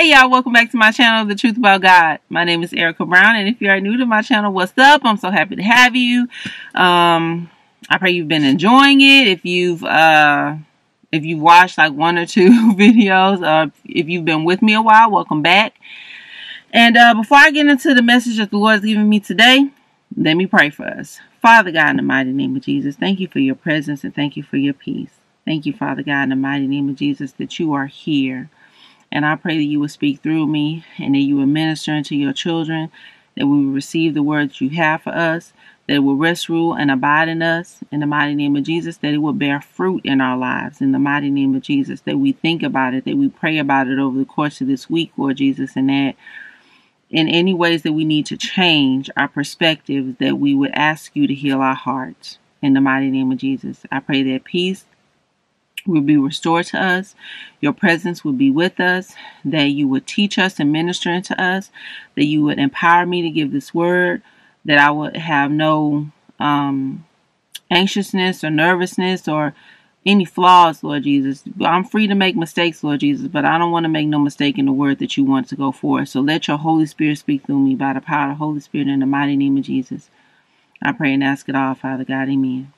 Hey y'all, welcome back to my channel, The Truth About God. My name is Erica Brown, and if you are new to my channel, what's up? I'm so happy to have you. I pray you've been enjoying it. If you've watched like one or two videos, if you've been with me a while, welcome back. And before I get into the message that the Lord's giving me today, let me pray for us. Father God, in the mighty name of Jesus, thank you for your presence and thank you for your peace. Thank you, Father God, in the mighty name of Jesus, that you are here. And I pray that you will speak through me and that you will minister unto your children, that we will receive the words you have for us, that it will rest, rule, and abide in us in the mighty name of Jesus, that it will bear fruit in our lives in the mighty name of Jesus, that we think about it, that we pray about it over the course of this week, Lord Jesus, and that in any ways that we need to change our perspectives, that we would ask you to heal our hearts in the mighty name of Jesus. I pray that peace will be restored to us, your presence will be with us, that you would teach us and minister unto us, that you would empower me to give this word, that I would have no anxiousness or nervousness or any flaws, Lord Jesus. I'm free to make mistakes, Lord Jesus, but I don't want to make no mistake in the word that you want to go forth. So let your Holy Spirit speak through me by the power of the Holy Spirit in the mighty name of Jesus. I pray and ask it all, Father God, amen.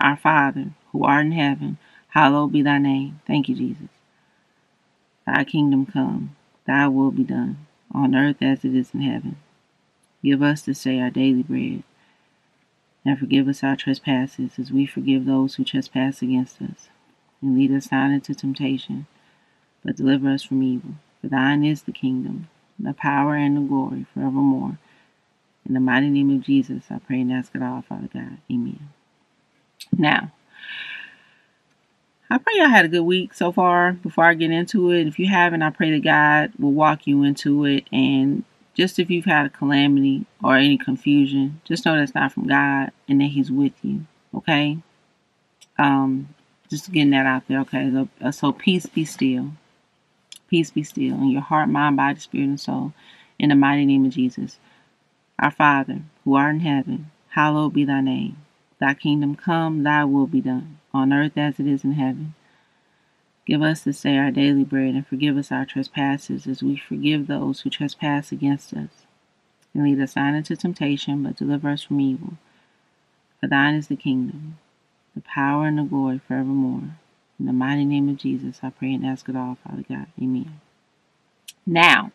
Our Father, who art in heaven, hallowed be thy name. Thank you, Jesus. Thy kingdom come, thy will be done, on earth as it is in heaven. Give us this day our daily bread, and forgive us our trespasses, as we forgive those who trespass against us. And lead us not into temptation, but deliver us from evil. For thine is the kingdom, the power, and the glory forevermore. In the mighty name of Jesus, I pray and ask it all, Father God. Amen. Now, I pray y'all had a good week so far. Before I get into it, if you haven't, I pray that God will walk you into it. And just if you've had a calamity or any confusion, just know that's not from God and that he's with you, okay? Just getting that out there, okay? So peace be still. Peace be still in your heart, mind, body, spirit, and soul. In the mighty name of Jesus. Our Father, who art in heaven, hallowed be thy name. Thy kingdom come, thy will be done, on earth as it is in heaven. Give us this day our daily bread, and forgive us our trespasses, as we forgive those who trespass against us. And lead us not into temptation, but deliver us from evil. For thine is the kingdom, the power, and the glory forevermore. In the mighty name of Jesus, I pray and ask it all, Father God. Amen. Now,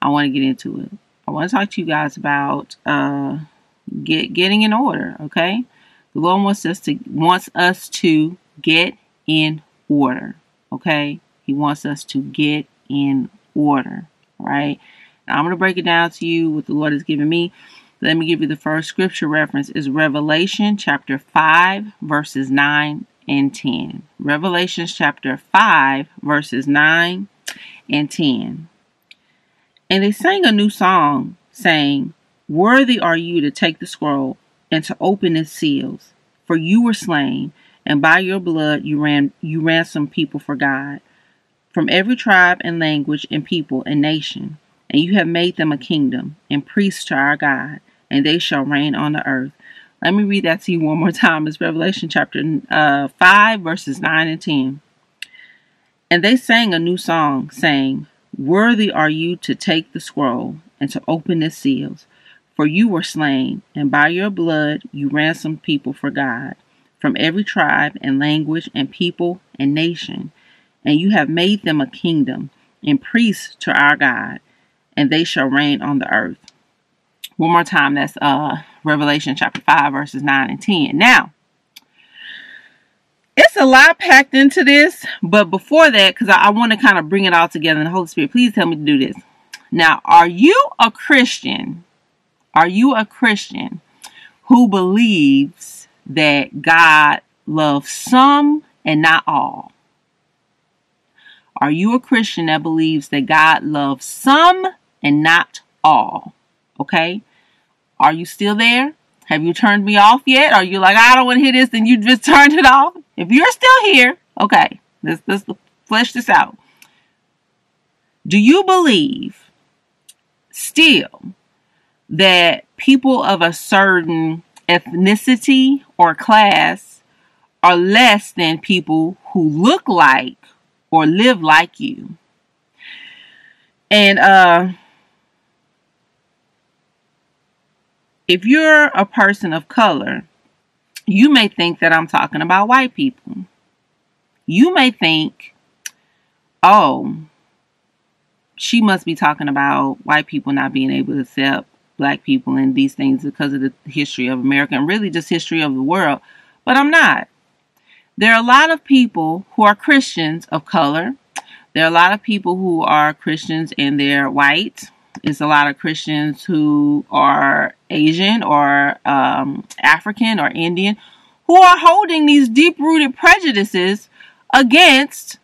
I want to get into it. I want to talk to you guys about getting in order, okay? The Lord wants us to get in order, okay? He wants us to get in order, all right? Now, I'm going to break it down to you what the Lord has given me. Let me give you the first scripture reference. It's Revelation chapter 5, verses 9 and 10. Revelation chapter 5, verses 9 and 10. And they sang a new song, saying, "Worthy are you to take the scroll and to open its seals, for you were slain, and by your blood you ransomed people for God, from every tribe and language and people and nation, and you have made them a kingdom and priests to our God, and they shall reign on the earth." Let me read that to you one more time. It's Revelation chapter 5, verses 9 and 10. And they sang a new song, saying, "Worthy are you to take the scroll and to open its seals, for you were slain, and by your blood you ransomed people for God, from every tribe and language and people and nation, and you have made them a kingdom and priests to our God, and they shall reign on the earth." One more time, that's Revelation chapter 5, verses 9 and 10. Now, it's a lot packed into this, but before that, because I want to kind of bring it all together, and the Holy Spirit, please help me to do this. Now, are you a Christian? Are you a Christian who believes that God loves some and not all? Are you a Christian that believes that God loves some and not all? Okay? Are you still there? Have you turned me off yet? Are you like, I don't want to hear this, and you just turned it off? If you're still here, okay, let's flesh this out. Do you believe still that people of a certain ethnicity or class are less than people who look like or live like you? And if you're a person of color, you may think that I'm talking about white people. You may think, oh, she must be talking about white people not being able to accept black people and these things because of the history of America and really just history of the world. But I'm not. There are a lot of people who are Christians of color. There are a lot of people who are Christians and they're white. There's a lot of Christians who are Asian or African or Indian who are holding these deep-rooted prejudices against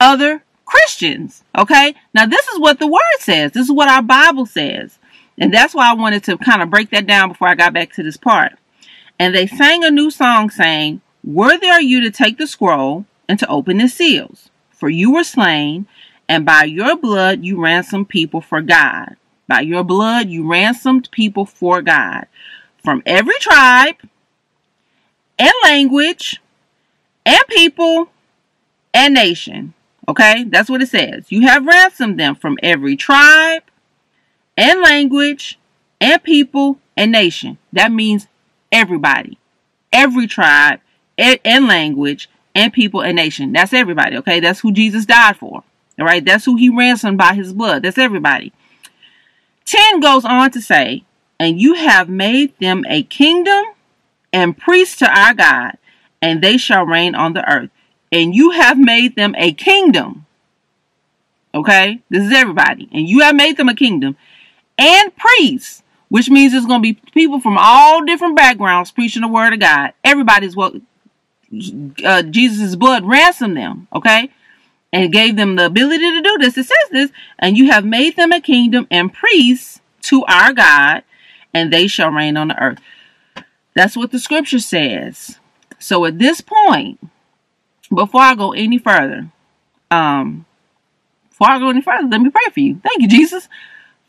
other Christians. Okay? Now, this is what the Word says. This is what our Bible says. And that's why I wanted to kind of break that down before I got back to this part. And they sang a new song saying, worthy are you to take the scroll and to open the seals, for you were slain, and by your blood you ransomed people for God. By your blood you ransomed people for God from every tribe and language and people and nation. Okay, that's what it says. You have ransomed them from every tribe and language and people and nation. That means everybody, every tribe and language and people and nation. That's everybody. Okay, that's who Jesus died for. All right, that's who he ransomed by his blood. That's everybody. 10 goes on to say, and you have made them a kingdom and priests to our God, and they shall reign on the earth. And you have made them a kingdom. Okay, this is everybody. And you have made them a kingdom and priests, which means there's going to be people from all different backgrounds preaching the word of God. Everybody's what Jesus' blood ransomed them. Okay. And gave them the ability to do this. It says this, and you have made them a kingdom and priests to our God, and they shall reign on the earth. That's what the scripture says. So at this point, before I go any further, let me pray for you. Thank you, Jesus.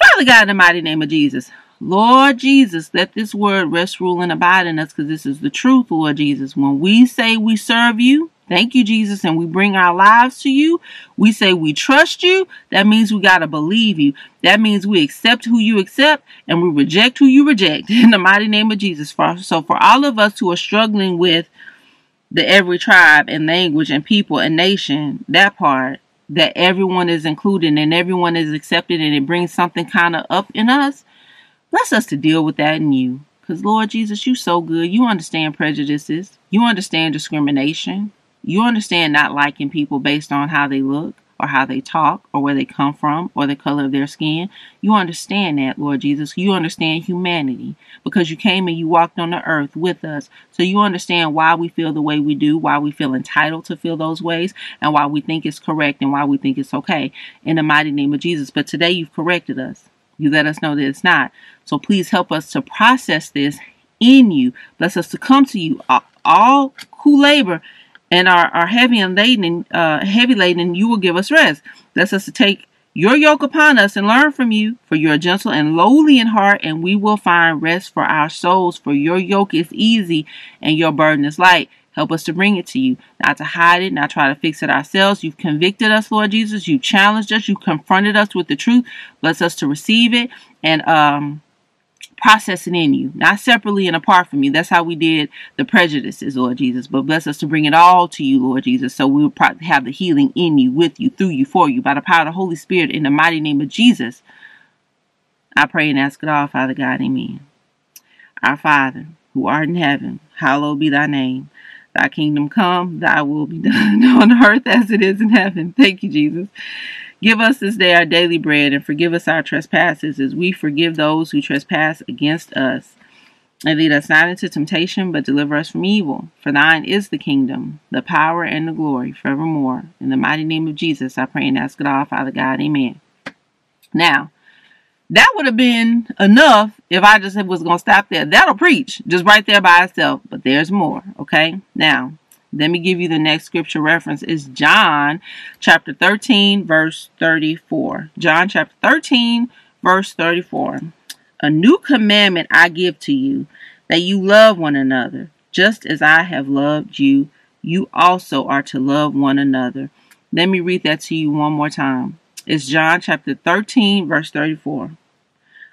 Father God, in the mighty name of Jesus. Lord Jesus, let this word rest, rule, and abide in us, because this is the truth, Lord Jesus. When we say we serve you, thank you, Jesus, and we bring our lives to you. We say we trust you. That means we got to believe you. That means we accept who you accept and we reject who you reject. In the mighty name of Jesus. So for all of us who are struggling with the every tribe and language and people and nation, that part, that everyone is included and everyone is accepted and it brings something kind of up in us, bless us to deal with that in you. Because, Lord Jesus, you're so good. You understand prejudices. You understand discrimination. You understand not liking people based on how they look or how they talk or where they come from or the color of their skin. You understand that, Lord Jesus. You understand humanity because you came and you walked on the earth with us. So you understand why we feel the way we do, why we feel entitled to feel those ways, and why we think it's correct and why we think it's okay in the mighty name of Jesus. But today you've corrected us. You let us know that it's not. So please help us to process this in you. Bless us to come to you, all who labor and are heavy and laden, and you will give us rest. Bless us to take your yoke upon us and learn from you, for you are gentle and lowly in heart, and we will find rest for our souls, for your yoke is easy and your burden is light. Help us to bring it to you, not to hide it, not try to fix it ourselves. You've convicted us, Lord Jesus. You've challenged us. You've confronted us with the truth. Bless us to receive it and process it in you, not separately and apart from you. That's how we did the prejudices, Lord Jesus. But bless us to bring it all to you, Lord Jesus, so we will have the healing in you, with you, through you, for you, by the power of the Holy Spirit, in the mighty name of Jesus. I pray and ask it all, Father God, amen. Our Father, who art in heaven, hallowed be thy name. Thy kingdom come, thy will be done on earth as it is in heaven. Thank you, Jesus. Give us this day our daily bread, and forgive us our trespasses as we forgive those who trespass against us. And lead us not into temptation, but deliver us from evil. For thine is the kingdom, the power, and the glory forevermore. In the mighty name of Jesus, I pray and ask it all, Father God. Amen. Now, that would have been enough if I just was going to stop there. That'll preach just right there by itself. But there's more, okay? Now, let me give you the next scripture reference. It's John chapter 13, verse 34. John chapter 13, verse 34. A new commandment I give to you, that you love one another. Just as I have loved you, you also are to love one another. Let me read that to you one more time. It's John chapter 13, verse 34.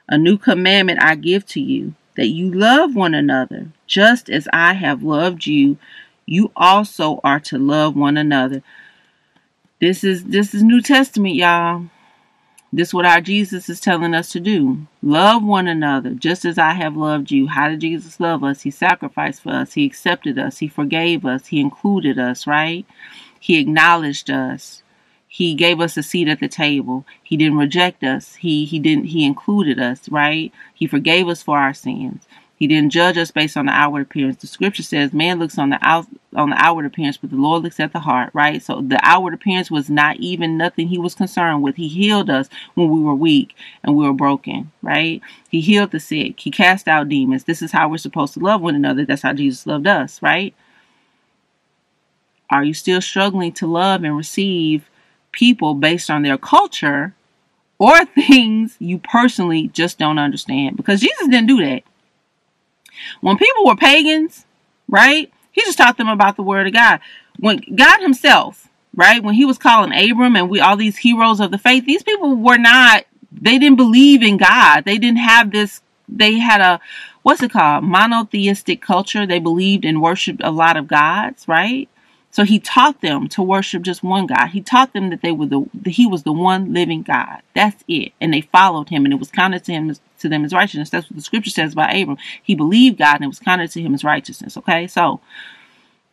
A new commandment I give to you, that you love one another. Just as I have loved you, you also are to love one another. This is New Testament, y'all. This is what our Jesus is telling us to do. Love one another, just as I have loved you. How did Jesus love us? He sacrificed for us. He accepted us. He forgave us. He included us, right? He acknowledged us. He gave us a seat at the table. He didn't reject us. He included us, right? He forgave us for our sins. He didn't judge us based on the outward appearance. The scripture says man looks on the outward appearance, but the Lord looks at the heart, right? So the outward appearance was not even nothing he was concerned with. He healed us when we were weak and we were broken, right? He healed the sick. He cast out demons. This is how we're supposed to love one another. That's how Jesus loved us, right? Are you still struggling to love and receive people based on their culture or things you personally just don't understand? Because Jesus didn't do that. When people were pagans, right, he just taught them about the word of God. When God himself, right, when he was calling Abram and all these heroes of the faith, these people were not, they didn't believe in God. They didn't have this, they had a, what's it called, monotheistic culture. They believed and worshiped a lot of gods, right? So he taught them to worship just one God. He taught them that he was the one living God. That's it. And they followed him, and it was counted to him to them as righteousness. That's what the scripture says about Abram. He believed God, and it was counted to him as righteousness. Okay, so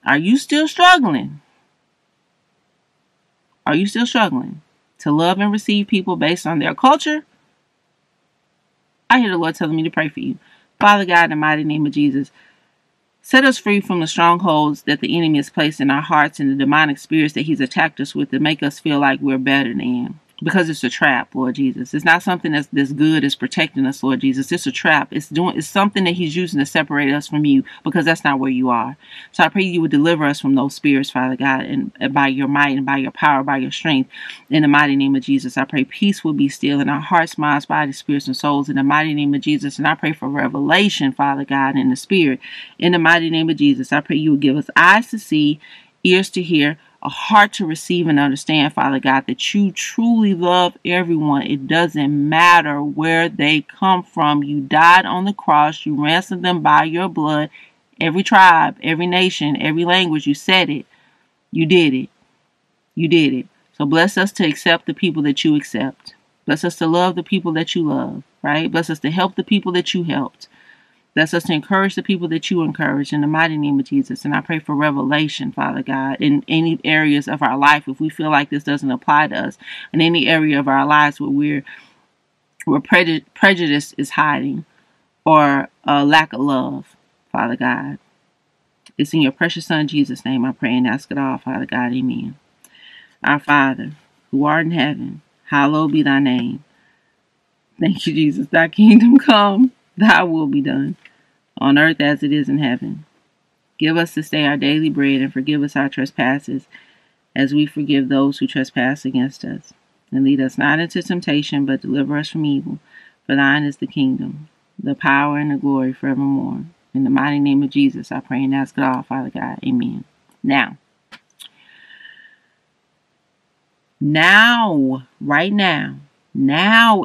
are you still struggling? Are you still struggling to love and receive people based on their culture? I hear the Lord telling me to pray for you. Father God, in the mighty name of Jesus, set us free from the strongholds that the enemy has placed in our hearts and the demonic spirits that he's attacked us with to make us feel like we're better than him. Because it's a trap, Lord Jesus. It's not something that's this good is protecting us, Lord Jesus. It's a trap. It's something that he's using to separate us from you, because that's not where you are. So I pray you would deliver us from those spirits, Father God, and by your might and by your power, by your strength. In the mighty name of Jesus, I pray peace will be still in our hearts, minds, bodies, spirits, and souls. In the mighty name of Jesus. And I pray for revelation, Father God, in the spirit. In the mighty name of Jesus, I pray you would give us eyes to see, ears to hear, a heart to receive and understand, Father God, that you truly love everyone. It doesn't matter where they come from. You died on the cross. You ransomed them by your blood. Every tribe, every nation, every language, you said it. You did it. You did it. So bless us to accept the people that you accept. Bless us to love the people that you love, right? Bless us to help the people that you helped. Bless us to encourage the people that you encourage, in the mighty name of Jesus. And I pray for revelation, Father God, in any areas of our life, if we feel like this doesn't apply to us, in any area of our lives where prejudice is hiding, or a lack of love, Father God. It's in your precious Son, Jesus' name, I pray and ask it all, Father God. Amen. Our Father, who art in heaven, hallowed be thy name. Thank you, Jesus. Thy kingdom come. Thy will be done on earth as it is in heaven. Give us this day our daily bread, and forgive us our trespasses as we forgive those who trespass against us. And lead us not into temptation, but deliver us from evil. For thine is the kingdom, the power, and the glory forevermore. In the mighty name of Jesus, I pray and ask it all, Father God. Amen. Now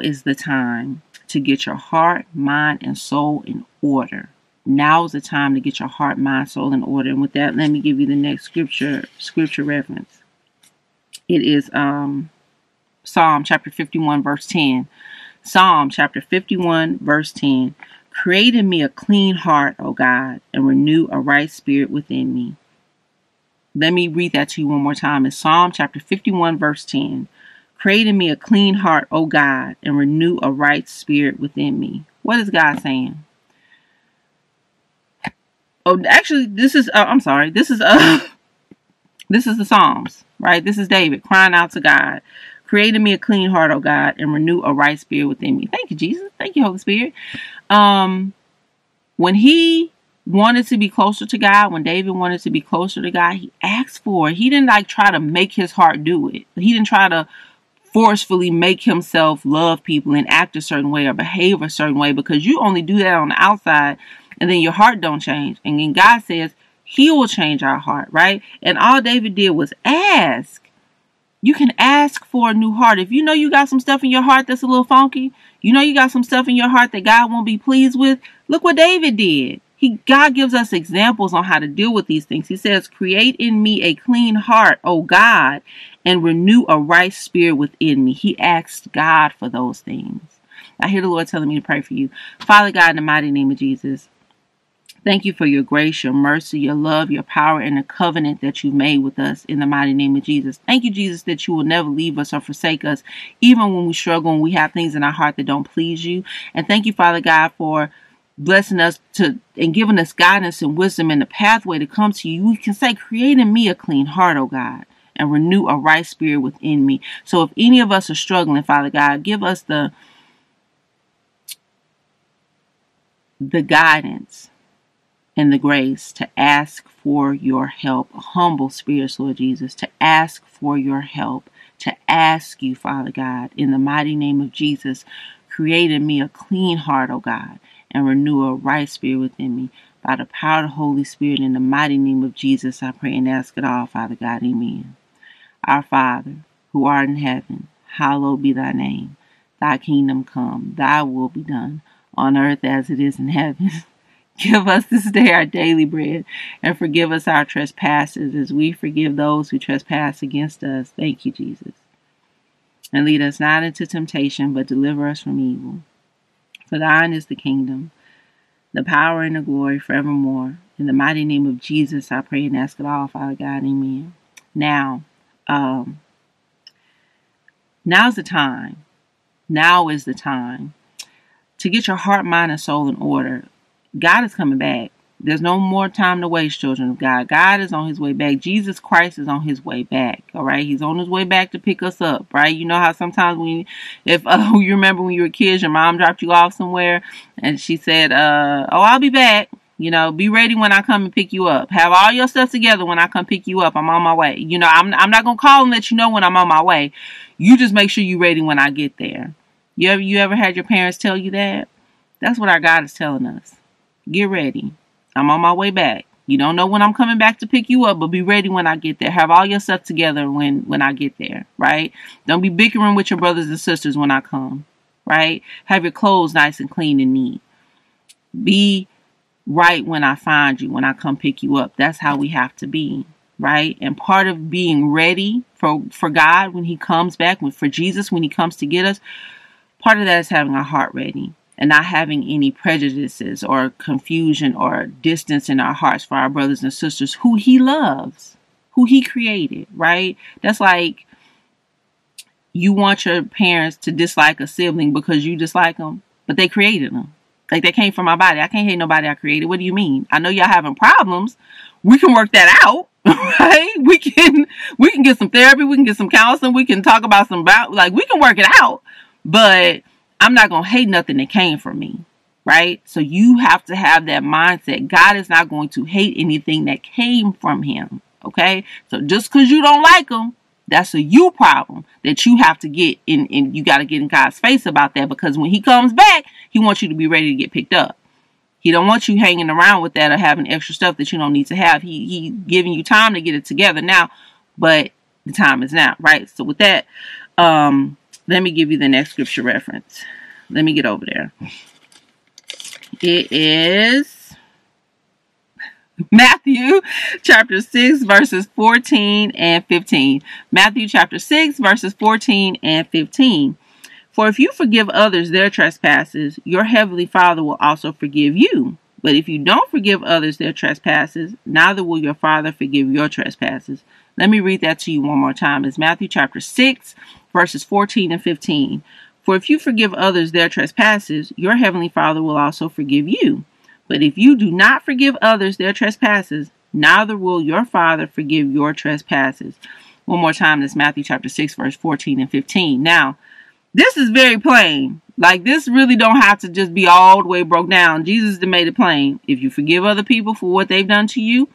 is the time to get your heart, mind, and soul in order. Now is the time to get your heart, mind, soul in order. And with that, let me give you the next scripture reference. It is Psalm chapter 51, verse 10. Psalm chapter 51, verse 10. Create in me a clean heart, O God, and renew a right spirit within me. Let me read that to you one more time. It's Psalm chapter 51, verse 10. Create in me a clean heart, O God, and renew a right spirit within me. What is God saying? Oh, actually, this is the Psalms, right? This is David crying out to God. Create in me a clean heart, O God, and renew a right spirit within me. Thank you, Jesus. Thank you, Holy Spirit. When he wanted to be closer to God, when David wanted to be closer to God, he asked for it. He didn't try to make his heart do it. He didn't try to forcefully make himself love people and act a certain way or behave a certain way, because you only do that on the outside and then your heart don't change. And then God says he will change our heart, right? And all David did was ask. You can ask for a new heart. If you know you got some stuff in your heart that's a little funky, you know you got some stuff in your heart that God won't be pleased with, look what David did. God gives us examples on how to deal with these things. He says, create in me a clean heart, O God, and renew a right spirit within me. He asked God for those things. I hear the Lord telling me to pray for you. Father God, in the mighty name of Jesus, thank you for your grace, your mercy, your love, your power, and the covenant that you made with us in the mighty name of Jesus. Thank you, Jesus, that you will never leave us or forsake us, even when we struggle and we have things in our heart that don't please you. And thank you, Father God, for blessing us and giving us guidance and wisdom in the pathway to come to you. We can say, create in me a clean heart, O God, and renew a right spirit within me. So if any of us are struggling, Father God, give us the guidance and the grace to ask for your help. Humble spirits, Lord Jesus, to ask for your help, to ask you, Father God, in the mighty name of Jesus, create in me a clean heart, O God, and renew a right spirit within me. By the power of the Holy Spirit, in the mighty name of Jesus, I pray and ask it all, Father God. Amen. Our Father, who art in heaven, hallowed be thy name. Thy kingdom come, thy will be done, on earth as it is in heaven. Give us this day our daily bread, and forgive us our trespasses, as we forgive those who trespass against us. Thank you, Jesus. And lead us not into temptation, but deliver us from evil. For thine is the kingdom, the power, and the glory forevermore. In the mighty name of Jesus, I pray and ask it all, Father God. Amen. Now, Now is the time to get your heart, mind, and soul in order. God is coming back. There's no more time to waste, children of God. God is on his way back. Jesus Christ is on his way back. All right. He's on his way back to pick us up. Right. You know how sometimes you remember when you were kids, your mom dropped you off somewhere and she said, oh, I'll be back. You know, be ready when I come and pick you up. Have all your stuff together when I come pick you up. I'm on my way. You know, I'm not going to call and let you know when I'm on my way. You just make sure you're ready when I get there. You ever had your parents tell you that? That's what our God is telling us. Get ready. I'm on my way back. You don't know when I'm coming back to pick you up, but be ready when I get there. Have all your stuff together when I get there, right? Don't be bickering with your brothers and sisters when I come, right? Have your clothes nice and clean and neat. Be right when I find you, when I come pick you up. That's how we have to be, right? And part of being ready for God when he comes back, for Jesus when he comes to get us, part of that is having our heart ready. And not having any prejudices or confusion or distance in our hearts for our brothers and sisters who he loves, who he created, right? That's like you want your parents to dislike a sibling because you dislike them, but they created them. Like, they came from my body. I can't hate nobody I created. What do you mean? I know y'all having problems. We can work that out, right? We can get some therapy. We can get some counseling. We can talk about we can work it out, but I'm not going to hate nothing that came from me, right? So you have to have that mindset. God is not going to hate anything that came from him, okay? So just because you don't like him, that's a you problem that you have to get in, and you got to get in God's face about that, because when he comes back, he wants you to be ready to get picked up. He don't want you hanging around with that or having extra stuff that you don't need to have. He giving you time to get it together now, but the time is now, right? So with that, let me give you the next scripture reference. Let me get over there. It is Matthew chapter 6, verses 14 and 15. Matthew chapter 6, verses 14 and 15. For if you forgive others their trespasses, your heavenly Father will also forgive you. But if you don't forgive others their trespasses, neither will your Father forgive your trespasses. Let me read that to you one more time. It's Matthew chapter 6, verses 14 and 15. For if you forgive others their trespasses, your heavenly Father will also forgive you. But if you do not forgive others their trespasses, neither will your Father forgive your trespasses. One more time, that's Matthew chapter 6, verse 14 and 15. Now, this is very plain. Like, this really don't have to just be all the way broke down. Jesus made it plain. If you forgive other people for what they've done to you,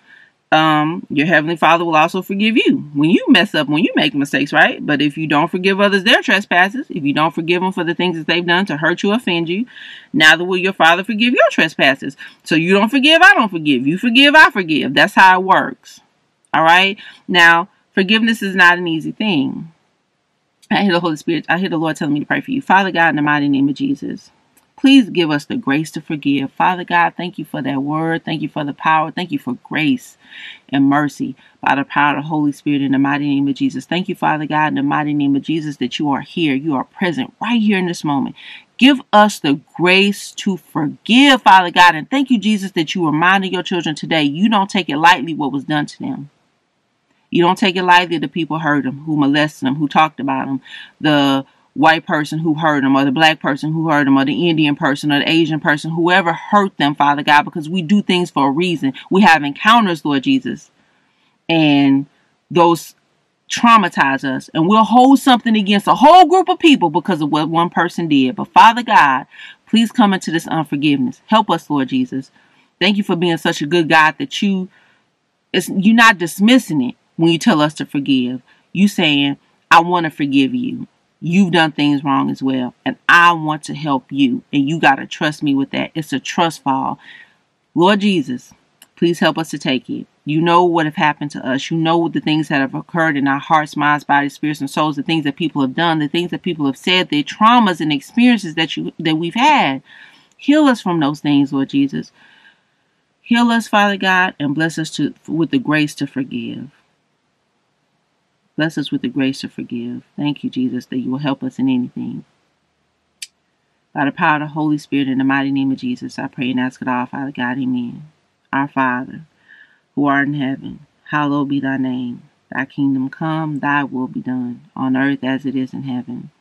your heavenly Father will also forgive you when you mess up, when you make mistakes, right? But if you don't forgive others their trespasses, if you don't forgive them for the things that they've done to hurt you, offend you, neither will your Father forgive your trespasses. So you don't forgive, I don't forgive. You forgive, I forgive. That's how it works. All right. Now, forgiveness is not an easy thing. I hear the Holy Spirit. I hear the Lord telling me to pray for you. Father God, in the mighty name of Jesus, please give us the grace to forgive. Father God, thank you for that word. Thank you for the power. Thank you for grace and mercy by the power of the Holy Spirit in the mighty name of Jesus. Thank you, Father God, in the mighty name of Jesus, that you are here. You are present right here in this moment. Give us the grace to forgive, Father God. And thank you, Jesus, that you reminded your children today, you don't take it lightly what was done to them. You don't take it lightly the people hurt them, who molested them, who talked about them, the white person who hurt them, or the black person who hurt them, or the Indian person, or the Asian person, whoever hurt them, Father God, because we do things for a reason. We have encounters, Lord Jesus, and those traumatize us, and we'll hold something against a whole group of people because of what one person did. But Father God, please come into this unforgiveness. Help us, Lord Jesus. Thank you for being such a good God that you're not dismissing it. When you tell us to forgive, you saying, I want to forgive you. You've done things wrong as well, and I want to help you, and you got to trust me with that. It's a trust fall. Lord Jesus, please help us to take it. You know what have happened to us. You know the things that have occurred in our hearts, minds, bodies, spirits, and souls, the things that people have done, the things that people have said, the traumas and experiences that we've had. Heal us from those things, Lord Jesus. Heal us, Father God, and bless us with the grace to forgive. Bless us with the grace to forgive. Thank you, Jesus, that you will help us in anything. By the power of the Holy Spirit, in the mighty name of Jesus, I pray and ask it all, Father God, amen. Our Father, who art in heaven, hallowed be thy name. Thy kingdom come, thy will be done, on earth as it is in heaven.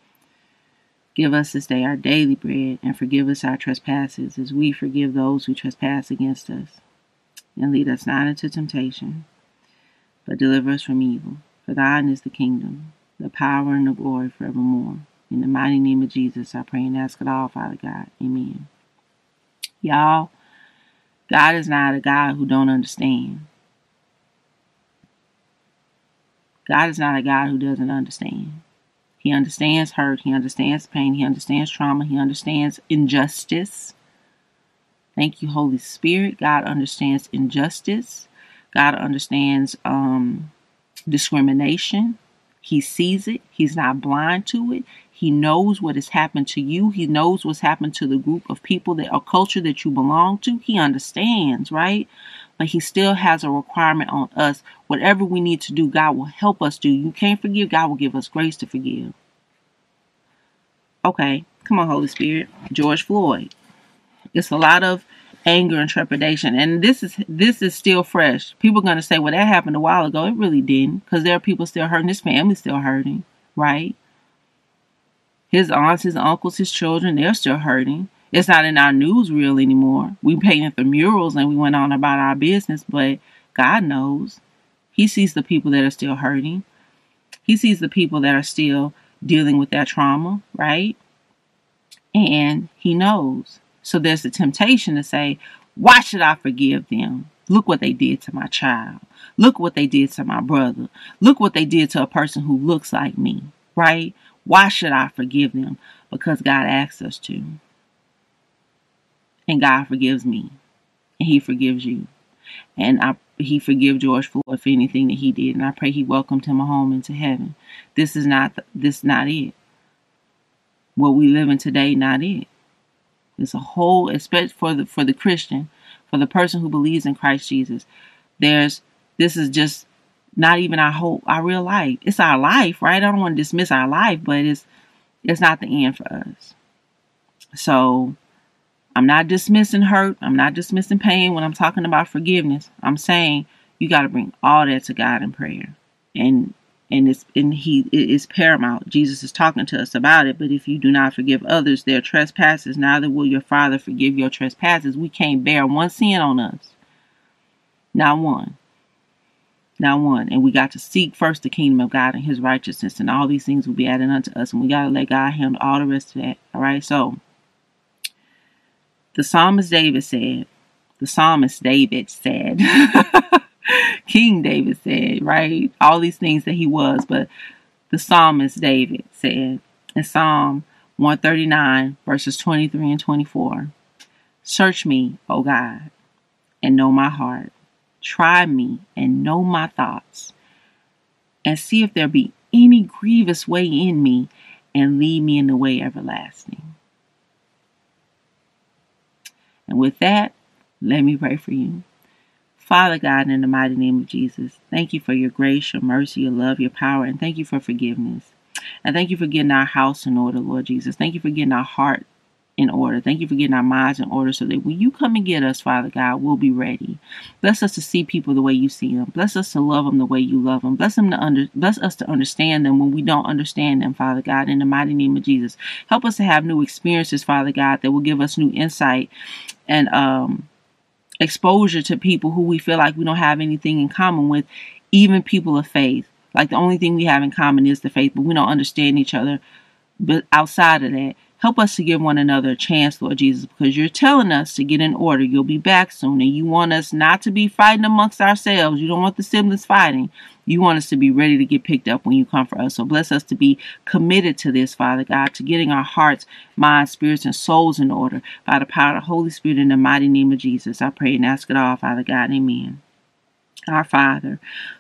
Give us this day our daily bread, and forgive us our trespasses, as we forgive those who trespass against us. And lead us not into temptation, but deliver us from evil. For thine is the kingdom, the power, and the glory forevermore. In the mighty name of Jesus, I pray and ask it all, Father God. Amen. Y'all, God is not a God who don't understand. God is not a God who doesn't understand. He understands hurt. He understands pain. He understands trauma. He understands injustice. Thank you, Holy Spirit. God understands injustice. God understands discrimination. He sees it. He's not blind to it. He knows what has happened to you. He knows what's happened to the group of people that or culture that you belong to. He understands, right? But he still has a requirement on us. Whatever we need to do, God will help us do. You can't forgive, God will give us grace to forgive. Okay, come on, Holy Spirit. George Floyd. It's a lot of anger and trepidation. And this is still fresh. People are going to say, well, that happened a while ago. It really didn't, because there are people still hurting. His family's still hurting, right? His aunts, his uncles, his children, they're still hurting. It's not in our newsreel anymore. We painted the murals and we went on about our business, but God knows. He sees the people that are still hurting. He sees the people that are still dealing with that trauma, right? And he knows. So there's the temptation to say, why should I forgive them? Look what they did to my child. Look what they did to my brother. Look what they did to a person who looks like me, right? Why should I forgive them? Because God asks us to. And God forgives me. And he forgives you. And he forgive George Floyd for anything that he did. And I pray he welcomed him home into heaven. This is not it. What we live in today, not it. It's a whole, especially for the Christian, for the person who believes in Christ Jesus. This is just not even our whole, our real life. It's our life, right? I don't want to dismiss our life, but it's not the end for us. So I'm not dismissing hurt. I'm not dismissing pain when I'm talking about forgiveness. I'm saying you got to bring all that to God in prayer, and it is paramount. Jesus is talking to us about it. But if you do not forgive others their trespasses, neither will your Father forgive your trespasses. We can't bear one sin on us. Not one. Not one. And we got to seek first the kingdom of God and his righteousness, and all these things will be added unto us. And we got to let God handle all the rest of that. All right. So the psalmist David said, King David said, right? All these things that he was, but the psalmist David said in Psalm 139, verses 23 and 24, search me, O God, and know my heart. Try me and know my thoughts, and see if there be any grievous way in me, and lead me in the way everlasting. And with that, let me pray for you. Father God, in the mighty name of Jesus, thank you for your grace, your mercy, your love, your power, and thank you for forgiveness. And thank you for getting our house in order, Lord Jesus. Thank you for getting our heart in order. Thank you for getting our minds in order so that when you come and get us, Father God, we'll be ready. Bless us to see people the way you see them. Bless us to love them the way you love them. Bless us to understand them when we don't understand them, Father God, in the mighty name of Jesus. Help us to have new experiences, Father God, that will give us new insight and exposure to people who we feel like we don't have anything in common with, even people of faith. Like the only thing we have in common is the faith, but we don't understand each other. But outside of that, help us to give one another a chance, Lord Jesus, because you're telling us to get in order. You'll be back soon, and you want us not to be fighting amongst ourselves. You don't want the siblings fighting. You want us to be ready to get picked up when you come for us. So bless us to be committed to this, Father God, to getting our hearts, minds, spirits, and souls in order by the power of the Holy Spirit in the mighty name of Jesus. I pray and ask it all, Father God. Amen. Our Father,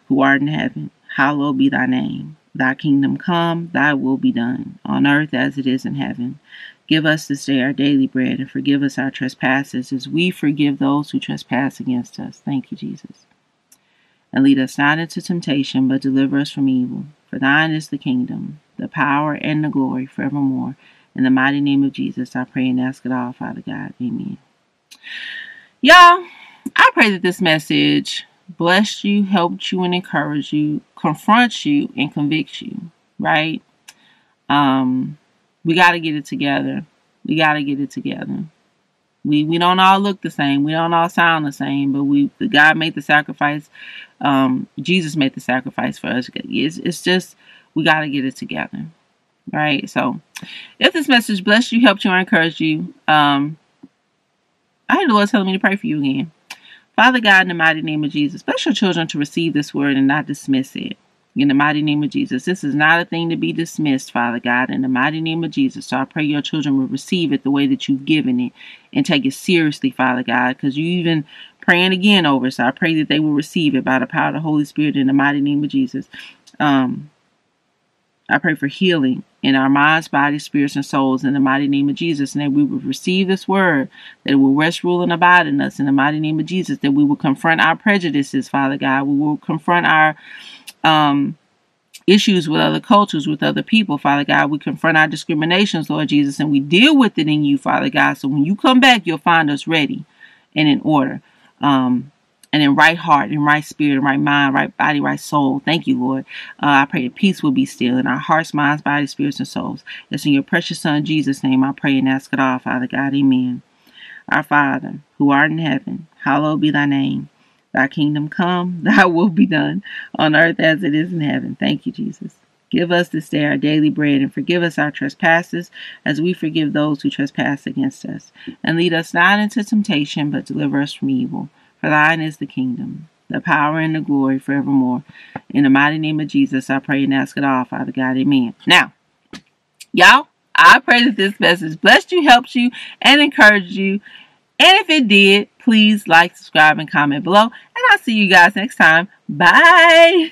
who art in heaven, hallowed be thy name. Thy kingdom come, thy will be done, on earth as it is in heaven. Give us this day our daily bread, and forgive us our trespasses, as we forgive those who trespass against us. Thank you, Jesus. And lead us not into temptation, but deliver us from evil. For thine is the kingdom, the power, and the glory forevermore. In the mighty name of Jesus, I pray and ask it all, Father God. Amen. Y'all, I pray that this message blessed you, helped you, and encouraged you, confronts you, and convicts you, right? We got to get it together. We got to get it together. We don't all look the same. We don't all sound the same, but God made the sacrifice. Jesus made the sacrifice for us. It's just, we got to get it together, right? So, if this message blessed you, helped you, or encouraged you, I heard the Lord telling me to pray for you again. Father God, in the mighty name of Jesus, bless your children to receive this word and not dismiss it. In the mighty name of Jesus, this is not a thing to be dismissed, Father God, in the mighty name of Jesus. So I pray your children will receive it the way that you've given it and take it seriously, Father God, because you're even praying again over. So I pray that they will receive it by the power of the Holy Spirit in the mighty name of Jesus. I pray for healing in our minds, bodies, spirits, and souls in the mighty name of Jesus. And that we will receive this word, that it will rest, rule, and abide in us in the mighty name of Jesus. That we will confront our prejudices, Father God. We will confront our issues with other cultures, with other people, Father God. We confront our discriminations, Lord Jesus, and we deal with it in you, Father God. So when you come back, you'll find us ready and in order. And in right heart, in right spirit, in right mind, right body, right soul. Thank you, Lord. I pray that peace will be still in our hearts, minds, bodies, spirits, and souls. It's in your precious Son, Jesus' name, I pray and ask it all, Father God. Amen. Our Father, who art in heaven, hallowed be thy name. Thy kingdom come, thy will be done, on earth as it is in heaven. Thank you, Jesus. Give us this day our daily bread, and forgive us our trespasses, as we forgive those who trespass against us. And lead us not into temptation, but deliver us from evil. For thine is the kingdom, the power, and the glory forevermore. In the mighty name of Jesus, I pray and ask it all, Father God. Amen. Now, y'all, I pray that this message blessed you, helped you, and encouraged you. And if it did, please like, subscribe, and comment below. And I'll see you guys next time. Bye.